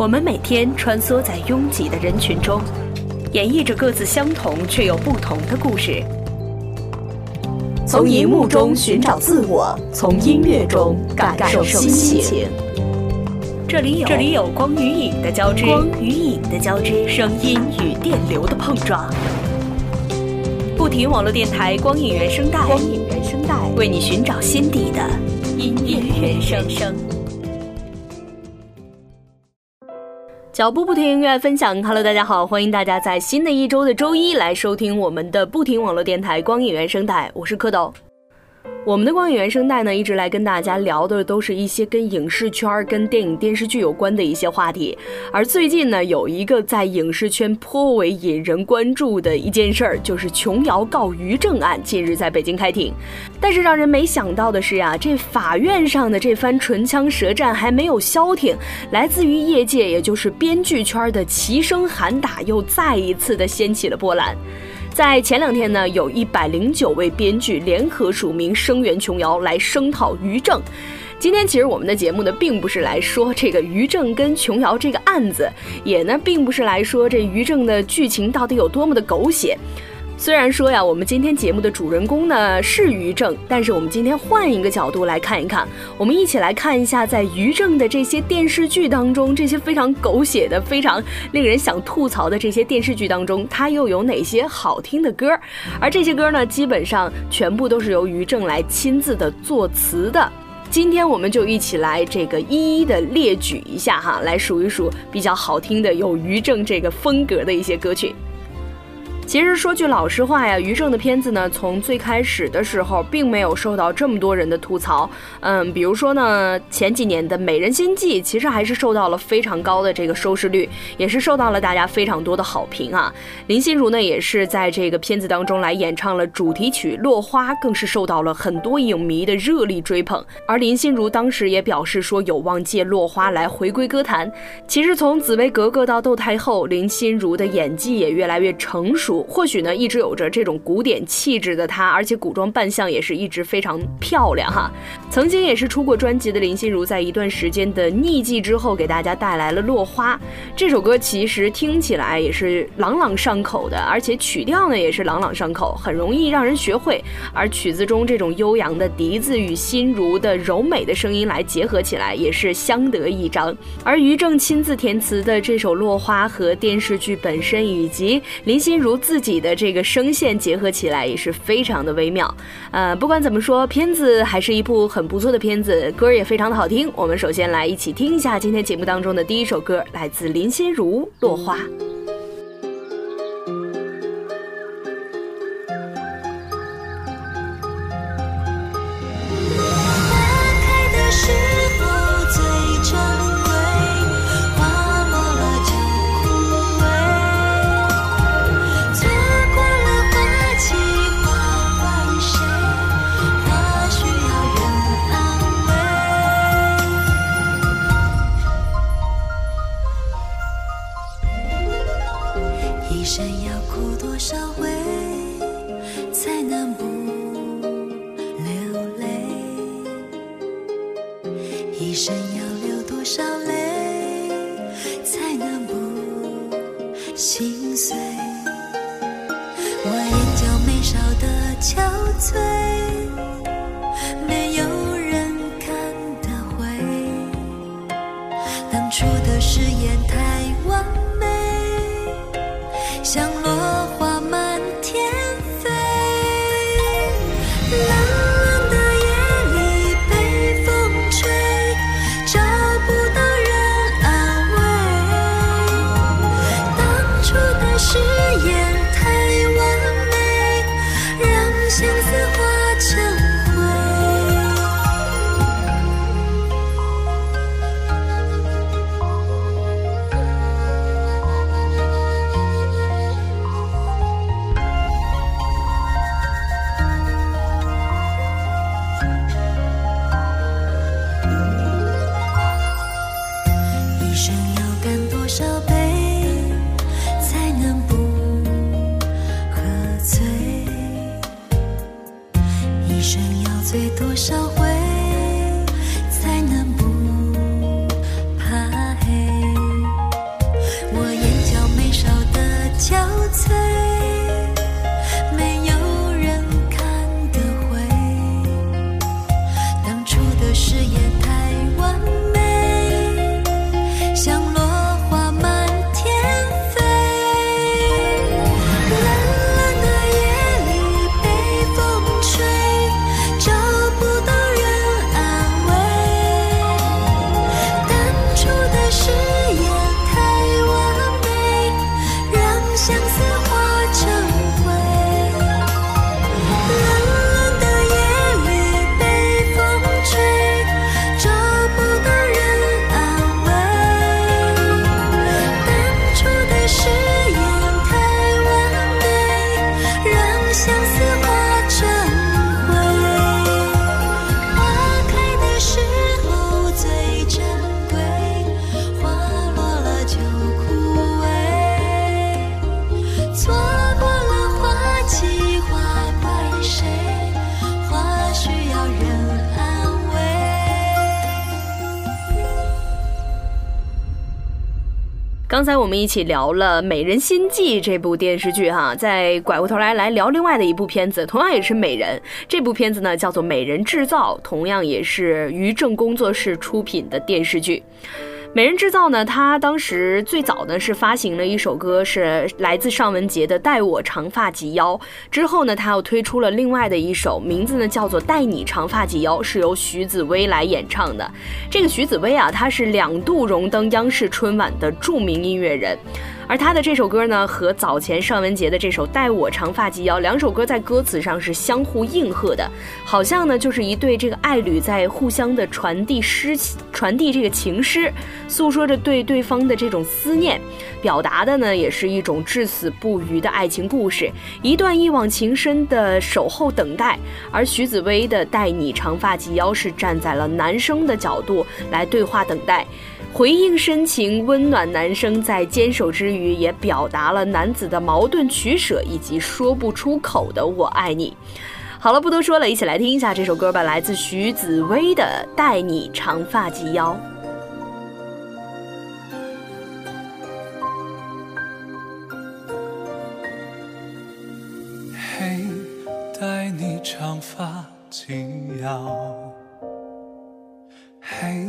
我们每天穿梭在拥挤的人群中，演绎着各自相同却又不同的故事。从荧幕中寻找自我，从音乐中感受心情。这里有光与影的交织，声音与电流的碰撞。不停网络电台光影原声带，为你寻找心底的音乐原声。小布不停音乐分享 ，Hello， 大家好，欢迎大家在新的一周的周一来收听我们的不停网络电台光影原声带，我是蝌蚪。我们的光影原声带呢，一直来跟大家聊的都是一些跟影视圈、跟电影电视剧有关的一些话题。而最近呢，有一个在影视圈颇为引人关注的一件事儿，就是琼瑶告于正案近日在北京开庭。但是让人没想到的是啊，这法院上的这番唇枪舌战还没有消停，来自于业界也就是编剧圈的齐声喊打又再一次的掀起了波澜。在前两天呢，有109位编剧联合署名声援琼瑶来声讨于正。今天其实我们的节目呢，并不是来说这个于正跟琼瑶这个案子，也呢并不是来说这于正的剧情到底有多么的狗血。虽然说呀，我们今天节目的主人公呢是于正，但是我们今天换一个角度来看一看，我们一起来看一下在于正的这些电视剧当中，这些非常狗血的、非常令人想吐槽的这些电视剧当中，它又有哪些好听的歌？而这些歌呢，基本上全部都是由于正来亲自的作词的。今天我们就一起来这个一一的列举一下哈，来数一数比较好听的有于正这个风格的一些歌曲。其实说句老实话呀，于正的片子呢，从最开始的时候并没有受到这么多人的吐槽。比如说呢，前几年的《美人心计》其实还是受到了非常高的这个收视率，也是受到了大家非常多的好评啊。林心如呢，也是在这个片子当中来演唱了主题曲《落花》，更是受到了很多影迷的热力追捧。而林心如当时也表示说，有望借《落花》来回归歌坛。其实从《紫薇格格》到《窦太后》，林心如的演技也越来越成熟。或许呢，一直有着这种古典气质的她，而且古装扮相也是一直非常漂亮哈。曾经也是出过专辑的林心如，在一段时间的匿迹之后，给大家带来了《落花》这首歌，其实听起来也是朗朗上口的，而且曲调呢也是朗朗上口，很容易让人学会。而曲子中这种悠扬的笛子与心如的柔美的声音来结合起来，也是相得益彰。而于正亲自填词的这首《落花》和电视剧本身以及林心如自己的这个声线结合起来也是非常的微妙。不管怎么说，片子还是一部很不错的片子，歌也非常的好听。我们首先来一起听一下今天节目当中的第一首歌，来自林心如《落花》。刚才我们一起聊了《美人心计》这部电视剧哈，再拐过头来聊另外的一部片子，同样也是美人。这部片子呢叫做《美人制造》，同样也是于正工作室出品的电视剧。美人制造呢，它当时最早呢是发行了一首歌，是来自尚雯婕的《带我长发及腰》。之后呢，它又推出了另外的一首，名字呢叫做《带你长发及腰》，是由徐子薇来演唱的。这个徐子薇啊，她是2度荣登央视春晚的著名音乐人。而他的这首歌呢，和早前尚雯婕的这首《带我长发及腰》，两首歌在歌词上是相互应和的，好像呢就是一对这个爱侣在互相的传递这个情诗，诉说着对对方的这种思念，表达的呢也是一种至死不渝的爱情故事，一段一往情深的守候等待。而徐子薇的《带你长发及腰》是站在了男生的角度来对话等待，回应深情，温暖男生在坚守之余，也表达了男子的矛盾取舍以及说不出口的我爱你。好了，不多说了，一起来听一下这首歌吧，来自徐子薇的《带你长发及腰》。嘿，带你长发及腰，嘿，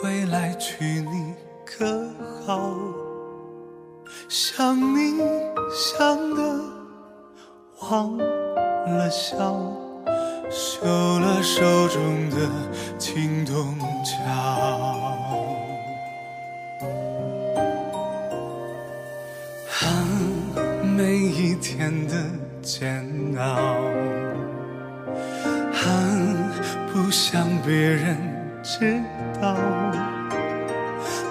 归来娶你可好？想你想得忘了笑，休了手中的青铜角，恨每一天的煎熬，恨不想别人知道，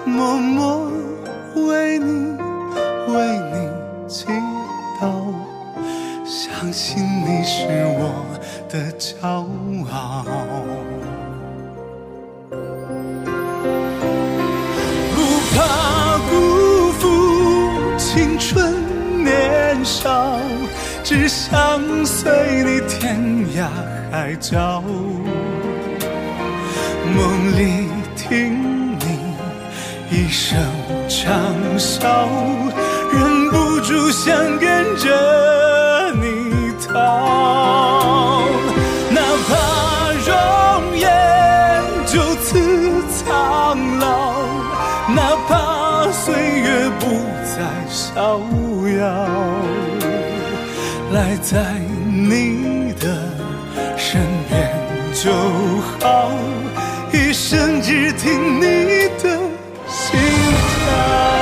默默为你祈祷，相信你是我的骄傲。不怕辜负青春年少，只想随你天涯海角。梦里听你一声长啸，忍不住想跟着你逃，哪怕容颜就此苍老，哪怕岁月不再逍遥，赖在你的身边就好，一生只听你的心跳。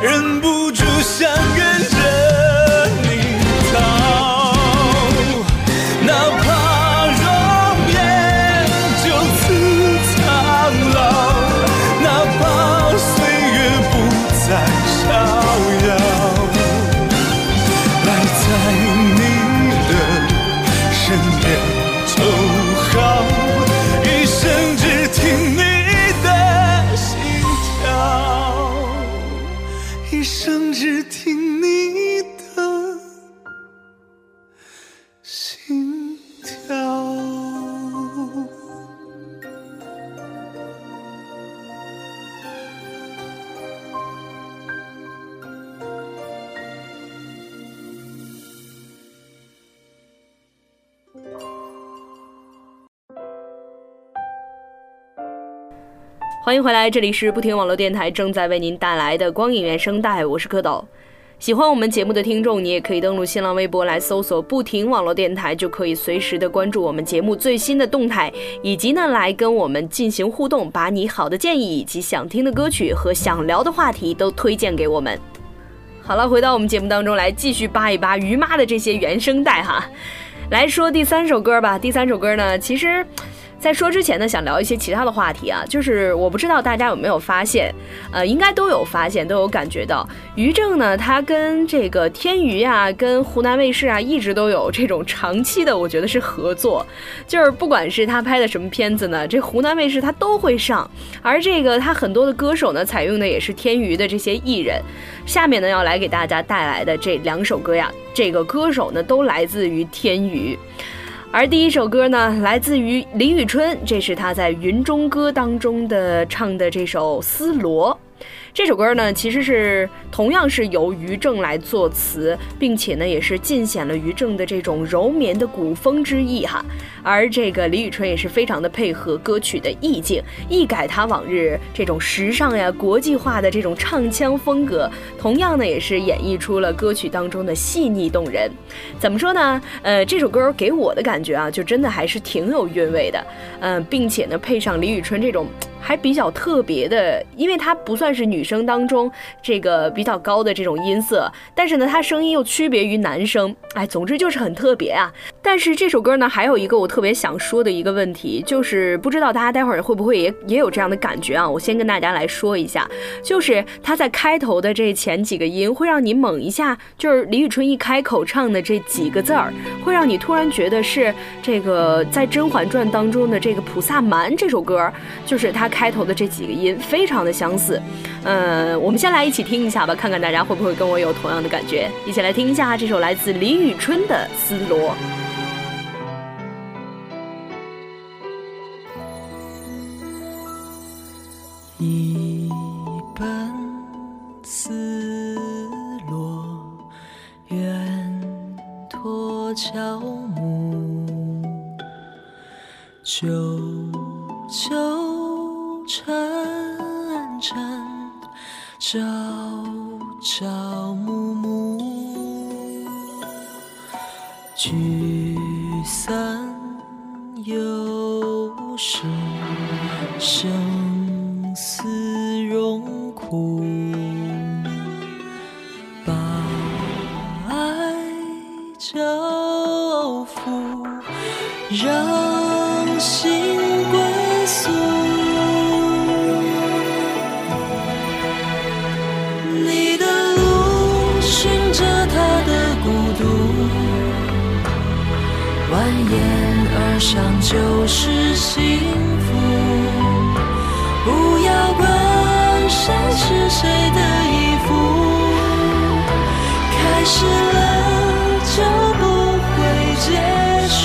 忍不住想。欢迎回来，这里是不停网络电台正在为您带来的光影原声带，我是蝌蚪。喜欢我们节目的听众，你也可以登录新浪微博来搜索不停网络电台，就可以随时的关注我们节目最新的动态，以及呢来跟我们进行互动，把你好的建议以及想听的歌曲和想聊的话题都推荐给我们。好了，回到我们节目当中来继续扒一扒于妈的这些原声带哈，来说第三首歌吧。第三首歌呢，其实在说之前呢，想聊一些其他的话题啊，就是我不知道大家有没有发现，应该都有发现，都有感觉到，于正呢，他跟这个天娱啊，跟湖南卫视啊，一直都有这种长期的，我觉得是合作，就是不管是他拍的什么片子呢，这湖南卫视他都会上，而这个他很多的歌手呢，采用的也是天娱的这些艺人。下面呢，要来给大家带来的这两首歌呀，这个歌手呢，都来自于天娱。而第一首歌呢，来自于李宇春，这是他在《云中歌》当中的唱的这首《丝罗》。这首歌呢，其实是同样是由于正来作词，并且呢，也是尽显了于正的这种柔绵的古风之意哈。而这个李宇春也是非常的配合歌曲的意境，一改他往日这种时尚呀、国际化的这种唱腔风格，同样呢，也是演绎出了歌曲当中的细腻动人。怎么说呢？这首歌给我的感觉啊，就真的还是挺有韵味的。并且呢，配上李宇春这种还比较特别的，因为她不算是女生当中这个比较高的这种音色，但是呢她声音又区别于男生，哎，总之就是很特别啊。但是这首歌呢还有一个我特别想说的一个问题，就是不知道大家待会儿会不会也有这样的感觉啊，我先跟大家来说一下，就是她在开头的这前几个音会让你猛一下，就是李宇春一开口唱的这几个字儿，会让你突然觉得是这个在《甄嬛传》当中的这个《菩萨蛮》这首歌，就是她开头的这几个音非常的相似。我们先来一起听一下吧，看看大家会不会跟我有同样的感觉。一起来听一下这首来自李宇春的《丝罗》。一本丝罗，远托乔木，久久沉沉，朝朝暮暮，聚散有时，生死荣枯，把爱交付，让心归宿。蜿蜒而上就是幸福，不要管谁是谁的衣服，开始了就不会结束。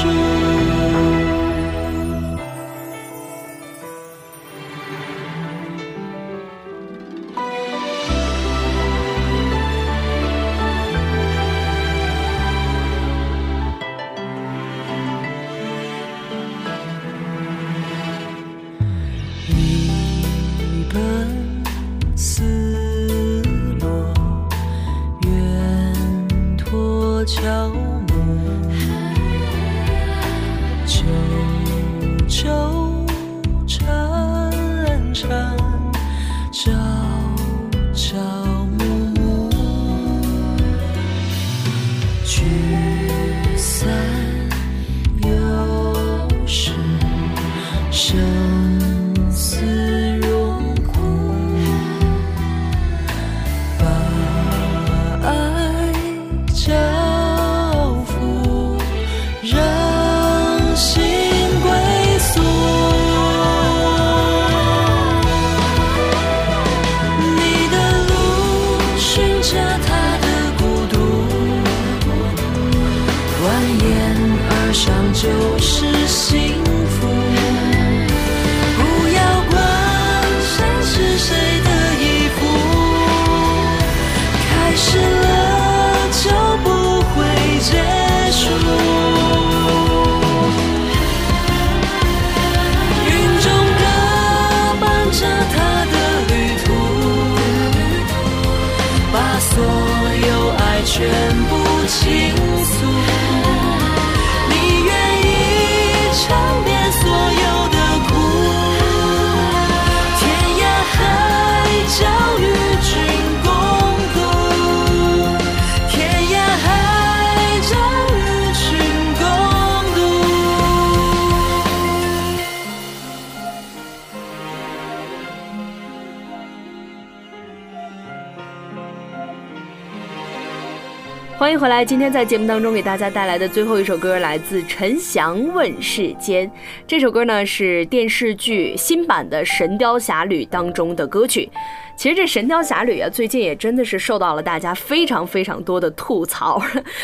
欢迎回来，今天在节目当中给大家带来的最后一首歌来自陈翔《问世间》。这首歌呢是电视剧新版的《神雕侠侣》当中的歌曲。其实这《神雕侠侣》啊，最近也真的是受到了大家非常多的吐槽，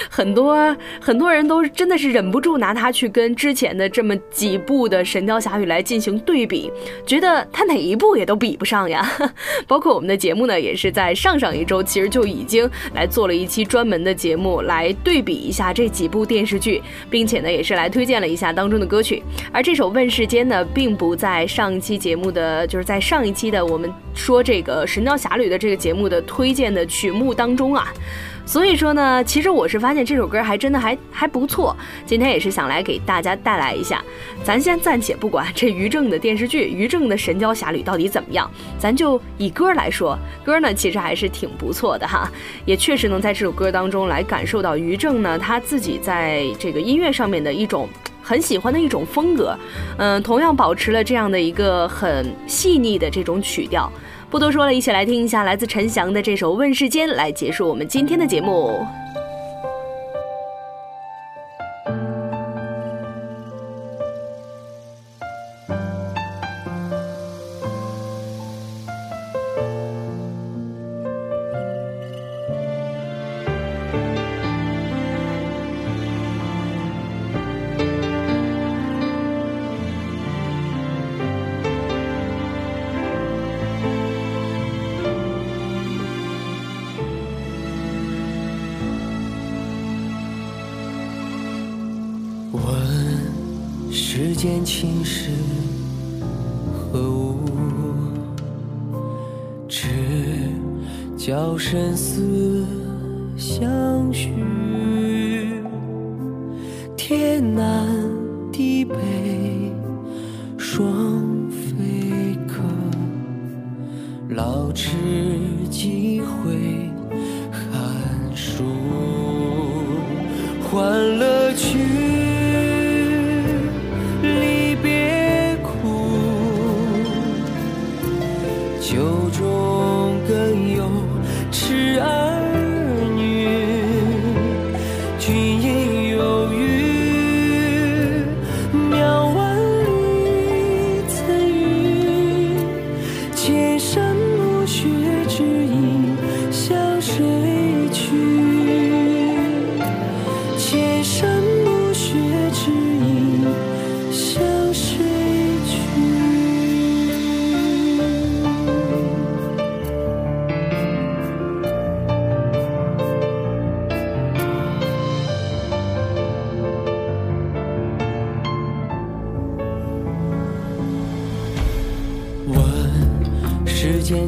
很多人都真的是忍不住拿它去跟之前的这么几部的《神雕侠侣》来进行对比，觉得它哪一部也都比不上呀。包括我们的节目呢，也是在上一周其实就已经来做了一期专门的节目来对比一下这几部电视剧，并且呢也是来推荐了一下当中的歌曲。而这首《问世间》呢并不在上一期节目的，就是在上一期的我们说这个《神雕侠侣》的这个节目的推荐的曲目当中啊，所以说呢其实我是发现这首歌还真的还不错，今天也是想来给大家带来一下。咱先暂且不管这于正的电视剧，于正的《神雕侠侣》到底怎么样，咱就以歌来说。歌呢其实还是挺不错的哈，也确实能在这首歌当中来感受到于正呢他自己在这个音乐上面的一种很喜欢的一种风格。同样保持了这样的一个很细腻的这种曲调。不多说了，一起来听一下来自陈翔的这首《问世间》，来结束我们今天的节目。世间情是何物，只教生死相许。天南地北双飞客，老翅几回寒暑。欢乐曲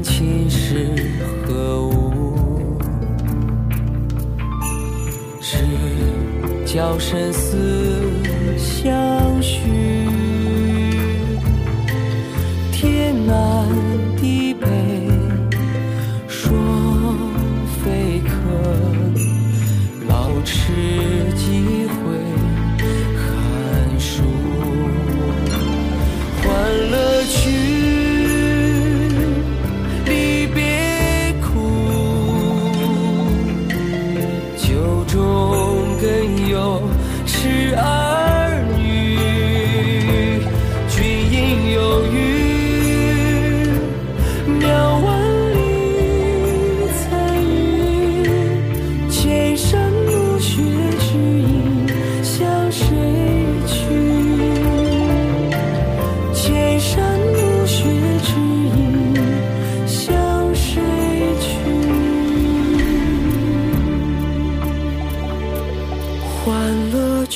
情是何物，只教生死相许。天南地北双飞客，老翅几回寒暑。欢乐曲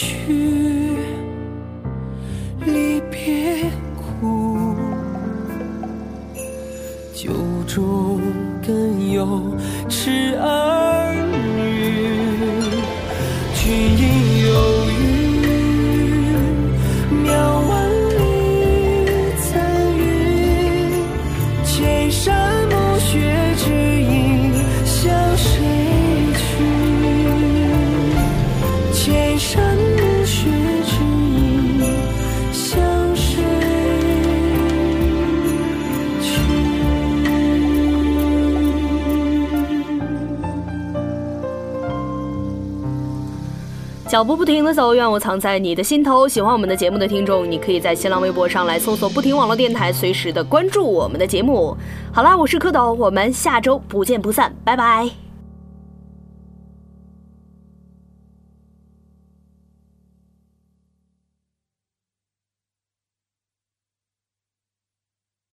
脚步不停的走，愿我藏在你的心头。喜欢我们的节目的听众，你可以在新浪微博上来搜索不停网络电台，随时的关注我们的节目。好啦，我是蝌蚪，我们下周不见不散，拜拜。